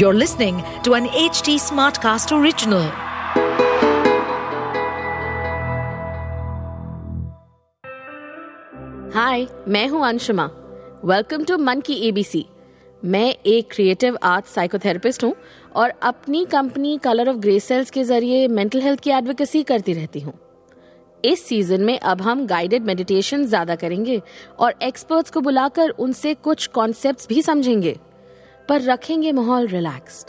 You're listening to an HT Smartcast original. हाय, मैं हूँ Anshuma. Welcome to मन की ABC. मैं एक क्रिएटिव आर्ट साइकोथेरेपिस्ट हूँ और अपनी company colour of grey sales के जरिए मेंटल हेल्थ की एडवोकेसी करती रहती हूँ. इस सीजन में अब हम गाइडेड मेडिटेशन ज्यादा करेंगे और एक्सपर्ट्स को बुलाकर उनसे कुछ कॉन्सेप्ट्स भी समझेंगे, पर रखेंगे माहौल रिलैक्स्ड.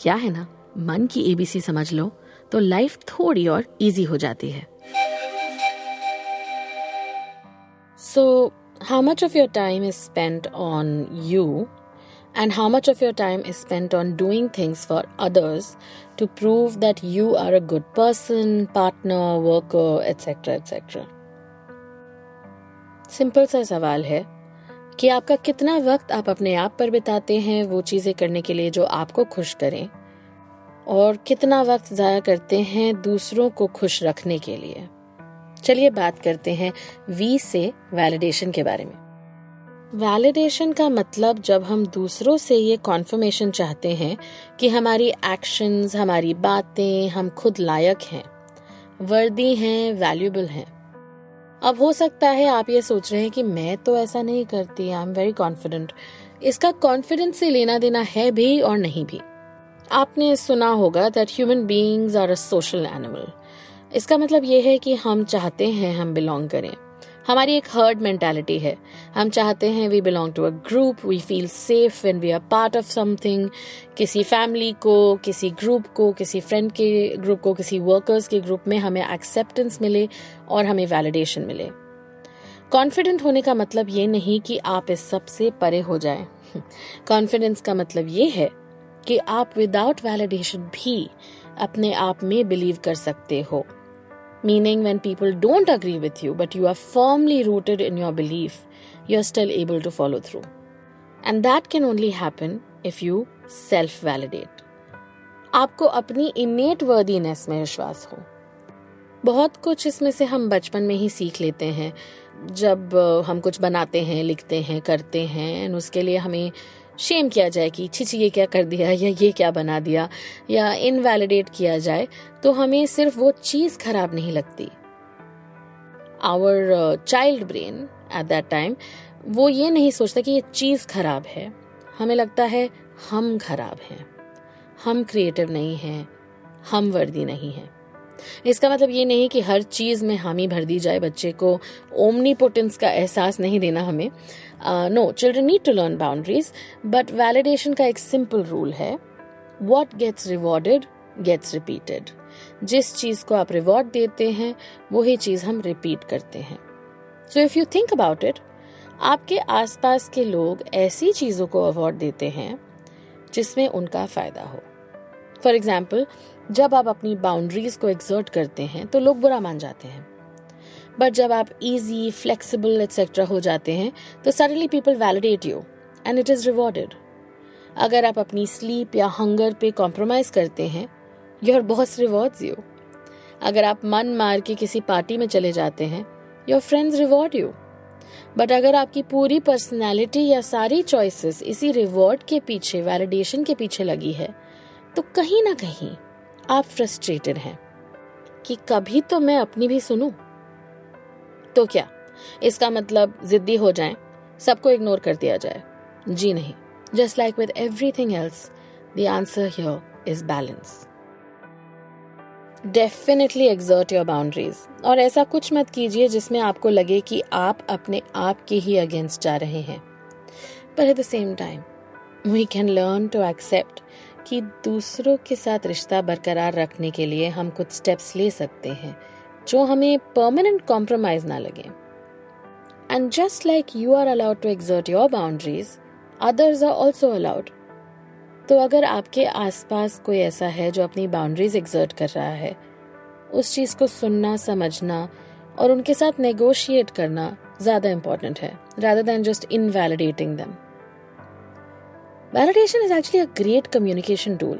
क्या है ना, मन की ABC समझ लो तो लाइफ थोड़ी और इजी हो जाती है. So, how much of your time is spent on you and how much of your time is spent on doing things for others to prove that you are a good person, partner, worker, etc., etc. Simple सा सवाल है कि आपका कितना वक्त आप अपने आप पर बिताते हैं वो चीजें करने के लिए जो आपको खुश करें, और कितना वक्त जाया करते हैं दूसरों को खुश रखने के लिए. चलिए बात करते हैं वी से वैलिडेशन के बारे में. वैलिडेशन का मतलब जब हम दूसरों से ये कॉन्फर्मेशन चाहते हैं कि हमारी एक्शंस, हमारी बातें, हम खुद लायक हैं, वर्दी हैं, वैल्यूबल हैं. अब हो सकता है आप ये सोच रहे हैं कि मैं तो ऐसा नहीं करती, आई एम वेरी कॉन्फिडेंट. इसका कॉन्फिडेंस से लेना देना है भी और नहीं भी. आपने सुना होगा that human beings are a social animal. इसका मतलब ये है कि हम चाहते हैं हम बिलोंग करें. हमारी एक हर्ड मेंटालिटी है. हम चाहते हैं we belong to a group, we feel safe when we are part of something. किसी फैमिली को, किसी ग्रुप को, किसी फ्रेंड के ग्रुप को, किसी वर्कर्स के ग्रुप में हमें एक्सेप्टेंस मिले और हमें वैलिडेशन मिले. कॉन्फिडेंट होने का मतलब ये नहीं कि आप इस सब से परे हो जाएं. कॉन्फिडेंस का मतलब ये है कि आप विदाउट वैलिडेशन भी अपने आप में बिलीव कर सकते हो. Meaning, when people don't agree with you, but you are firmly rooted in your belief, you're still able to follow through. And that can only happen if you self-validate. आपको अपनी innate worthiness में विश्वास हो. बहुत कुछ इसमें से हम बचपन में ही सीख लेते हैं. जब हम कुछ बनाते हैं, लिखते हैं, करते हैं, और उसके लिए हमें शेम किया जाए कि छी ये क्या कर दिया, या ये क्या बना दिया, या इनवैलिडेट किया जाए, तो हमें सिर्फ वो चीज खराब नहीं लगती. Our child brain at that time वो ये नहीं सोचता कि ये चीज खराब है. हमें लगता है हम खराब हैं, हम क्रिएटिव नहीं हैं, हम वर्दी नहीं हैं. इसका मतलब ये नहीं कि हर चीज में हामी भर दी जाए. बच्चे को ओमनीपोटेंस का एहसास नहीं देना हमें. No, children need to learn boundaries, but validation का एक सिंपल रूल है, what gets rewarded gets repeated. जिस चीज को आप रिवॉर्ड देते हैं वही चीज हम रिपीट करते हैं. So if you think about it, आपके आसपास के लोग ऐसी चीजों को अवॉर्ड देते हैं जिसमें उनका फायदा हो. फॉर एग्जाम्पल, जब आप अपनी बाउंड्रीज को एक्सर्ट करते हैं तो लोग बुरा मान जाते हैं, बट जब आप इजी, फ्लेक्सिबल एक्सेट्रा हो जाते हैं तो suddenly people validate you and it is rewarded. अगर आप अपनी स्लीप या हंगर पे कॉम्प्रोमाइज करते हैं, योर बॉस रिवॉर्ड्स यू. अगर आप मन मार के किसी पार्टी में चले जाते हैं, your friends reward you. But अगर आपकी पूरी पर्सनैलिटी या सारी चॉइसेस इसी रिवॉर्ड के पीछे, वैलिडेशन के पीछे लगी है, तो कहीं ना कहीं आप फ्रस्ट्रेटेड हैं कि कभी तो मैं अपनी भी सुनूं. तो क्या इसका मतलब जिद्दी हो जाएं, सबको इग्नोर कर दिया जाए? जी नहीं. Just like with everything else, the answer here is balance. Definitely exert your boundaries, और ऐसा कुछ मत कीजिए जिसमें आपको लगे कि आप अपने आप के ही अगेंस्ट जा रहे हैं. पर at the same time we can learn to accept कि दूसरों के साथ रिश्ता बरकरार रखने के लिए हम कुछ स्टेप्स ले सकते हैं जो हमें परमानेंट कॉम्प्रोमाइज ना लगे. And just like you are allowed to exert your boundaries, others are also allowed. तो अगर आपके आसपास कोई ऐसा है जो अपनी बाउंड्रीज एक्सर्ट कर रहा है, उस चीज को सुनना, समझना और उनके साथ नेगोशिएट करना ज्यादा इम्पोर्टेंट है, rather than just invalidating them. Validation is actually a great communication tool.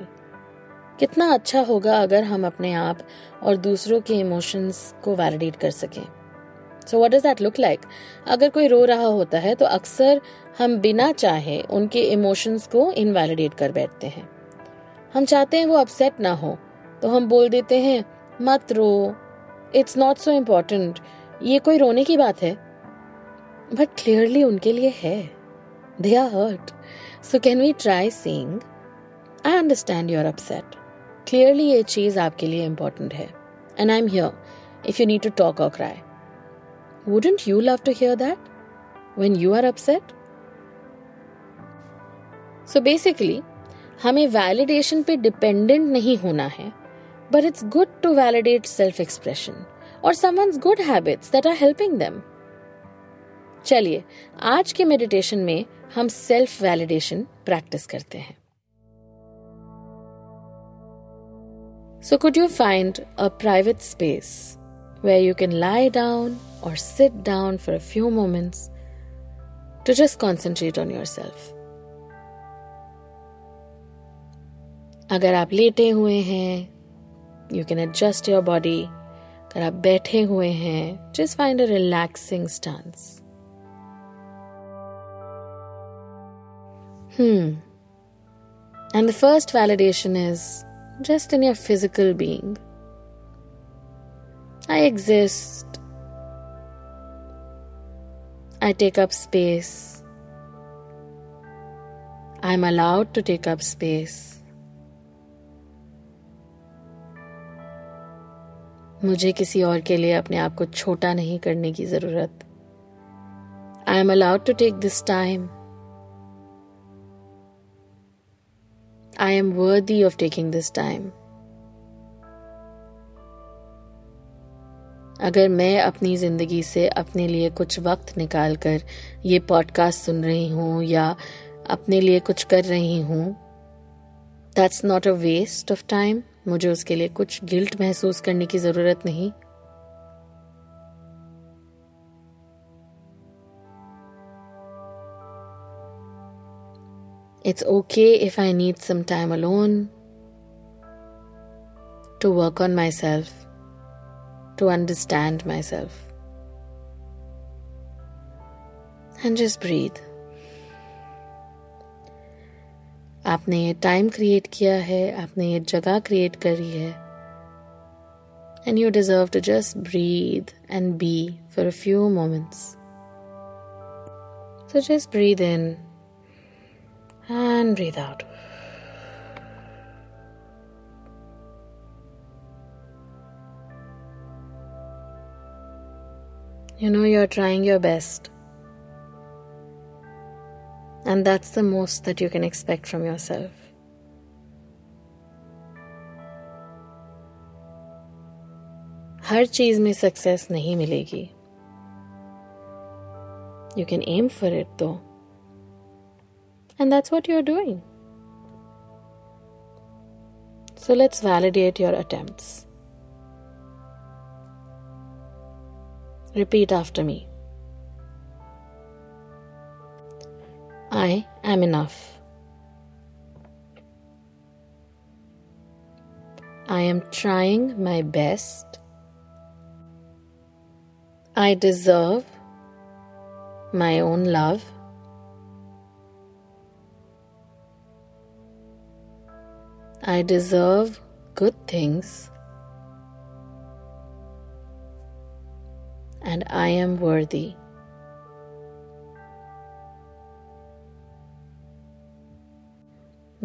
कितना अच्छा होगा अगर हम अपने आप और दूसरों के इमोशंस को वैलिडेट कर सकें. So what does that look like? अगर कोई रो रहा होता है तो अक्सर हम बिना चाहे उनके इमोशंस को इनवैलिडेट कर बैठते हैं। हम चाहते हैं वो अपसेट ना हो तो हम बोल देते हैं मत रो, इट्स नॉट सो इम्पोर्टेंट, ये कोई रोने की बात है। बट क्लियरली उनके लिए है, they are hurt. So can we try saying I understand you're upset, clearly ये चीज आपके लिए इम्पोर्टेंट है and I am here if you need to talk और cry. Wouldn't you love to hear that when you are upset? So basically, हमें validation पे dependent नहीं होना है, but it's good to validate self-expression or someone's good habits that are helping them. चलिए, आज के meditation में हम self-validation practice करते हैं. So could you find a private space where you can lie down or sit down for a few moments to just concentrate on yourself. अगर आप लेटे हुए हैं, you can adjust your body. अगर आप बैठे हुए हैं, just find a relaxing stance. And the first validation is just in your physical being. I exist. I take up space. I'm allowed to take up space. मुझे किसी और के लिए अपने आप को छोटा नहीं करने की जरूरत. I'm allowed to take this time. I am worthy of taking this time. अगर मैं अपनी ज़िंदगी से अपने लिए कुछ वक्त निकाल कर ये पॉडकास्ट सुन रही हूँ या अपने लिए कुछ कर रही हूँ, that's not a waste of time. मुझे उसके लिए कुछ गिल्ट महसूस करने की ज़रूरत नहीं. It's okay if I need some time alone to work on myself, to understand myself. And just breathe. आपने ये टाइम क्रिएट किया है, आपने ये जगह क्रिएट करी है, and you deserve to just breathe and be for a few moments. So just breathe in and breathe out. You know you're trying your best. And that's the most that you can expect from yourself. हर चीज में success नहीं मिलेगी. You can aim for it though. And that's what you're doing. So let's validate your attempts. Repeat after me. I am enough. I am trying my best. I deserve my own love. I deserve good things. And I am worthy.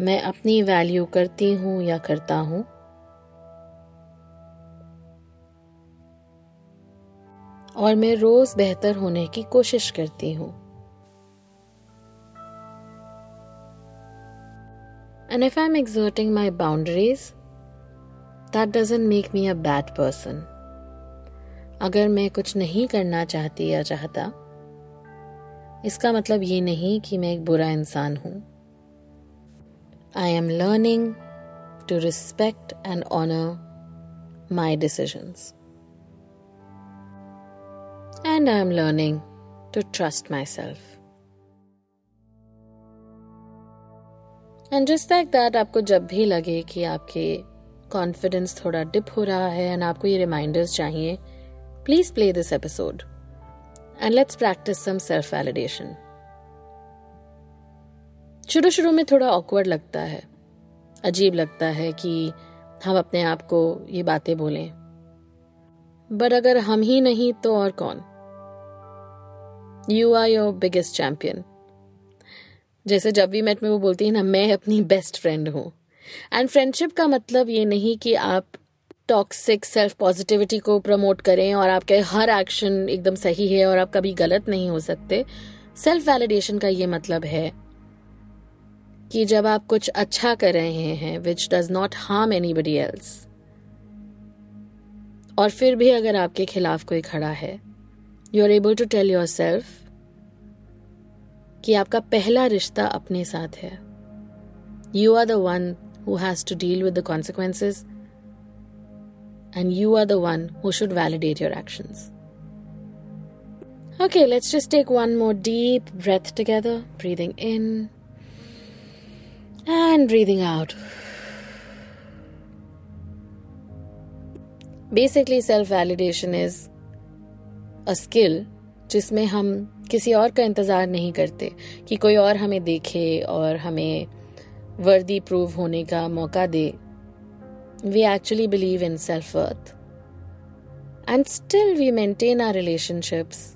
मैं अपनी value करती हूँ या करता हूँ. और मैं रोज बेहतर होने की कोशिश करती हूँ. And if I'm exerting my boundaries, that doesn't make me a bad person. अगर मैं कुछ नहीं करना चाहती या चाहता, इसका मतलब ये नहीं कि मैं एक बुरा इंसान हूँ. I am learning to respect and honour my decisions. And I am learning to trust myself. And just like that, आपको जब भी लगे कि आपके कॉन्फिडेंस थोड़ा डिप हो रहा है एंड आपको ये रिमाइंडर्स चाहिए, please play this episode and let's practice some self-validation. शुरू में थोड़ा awkward लगता है, अजीब लगता है कि हम अपने आप को ये बातें बोलें, बट अगर हम ही नहीं तो और कौन? You are your biggest champion. जैसे जब भी मैट में वो बोलती है ना, मैं अपनी बेस्ट फ्रेंड हूँ. एंड फ्रेंडशिप का मतलब ये नहीं कि आप टॉक्सिक सेल्फ पॉजिटिविटी को प्रमोट करें और आपका हर एक्शन एकदम सही है और आप कभी गलत नहीं हो सकते. सेल्फ वैलिडेशन का ये मतलब है कि जब आप कुछ अच्छा कर रहे हैं which does not harm anybody else, और फिर भी अगर आपके खिलाफ कोई खड़ा है, you are able to tell yourself कि आपका पहला रिश्ता अपने साथ है. You are the one who has to deal with the consequences and you are the one who should validate your actions. Okay, let's just take one more deep breath together. Breathing in and breathing out. Basically, self-validation is a skill जिसमें हम किसी और का इंतज़ार नहीं करते कि कोई और हमें देखे और हमें वर्दी प्रूव होने का मौका दे. We actually believe in self worth and still we maintain our relationships,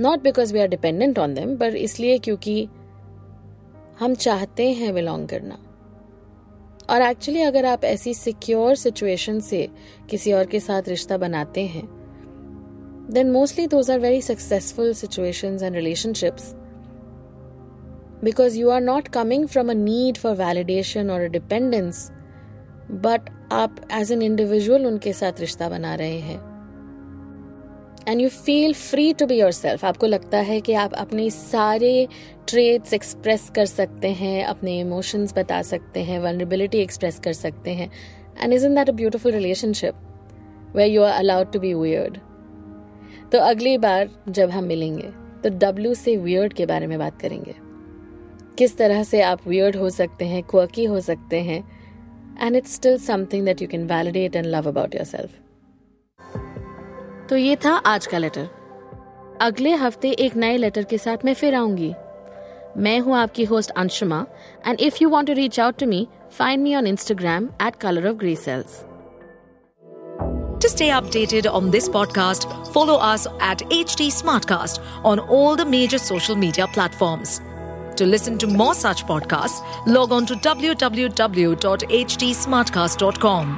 not because we are dependent on them, but इसलिए क्योंकि हम चाहते हैं बिलोंग करना. और एक्चुअली अगर आप ऐसी सिक्योर सिचुएशन से किसी और के साथ रिश्ता बनाते हैं, then mostly those are very successful situations and relationships. Because you are not coming from a need for validation or a dependence, but आप as an individual उनके साथ रिश्ता बना रहे हैं. And you feel free to be yourself. आपको लगता है कि आप अपने सारे traits express कर सकते हैं, अपने emotions बता सकते हैं, vulnerability express कर सकते हैं. And isn't that a beautiful relationship where you are allowed to be weird? तो अगली बार जब हम मिलेंगे तो W से weird के बारे में बात करेंगे. किस तरह से आप वियर्ड हो सकते हैं, क्वर्की हो सकते हैं, and it's still something that you can validate and love about yourself. तो ये था आज का लेटर. अगले हफ्ते एक नए लेटर के साथ मैं फिर आऊंगी. मैं हूँ आपकी host Anshuma, and if you want to reach out to me, find me on Instagram @ Colour of grey sales. To stay updated on this podcast, follow us @ HT Smartcast on all the major social media platforms. To listen to more such podcasts, log on to www.htsmartcast.com.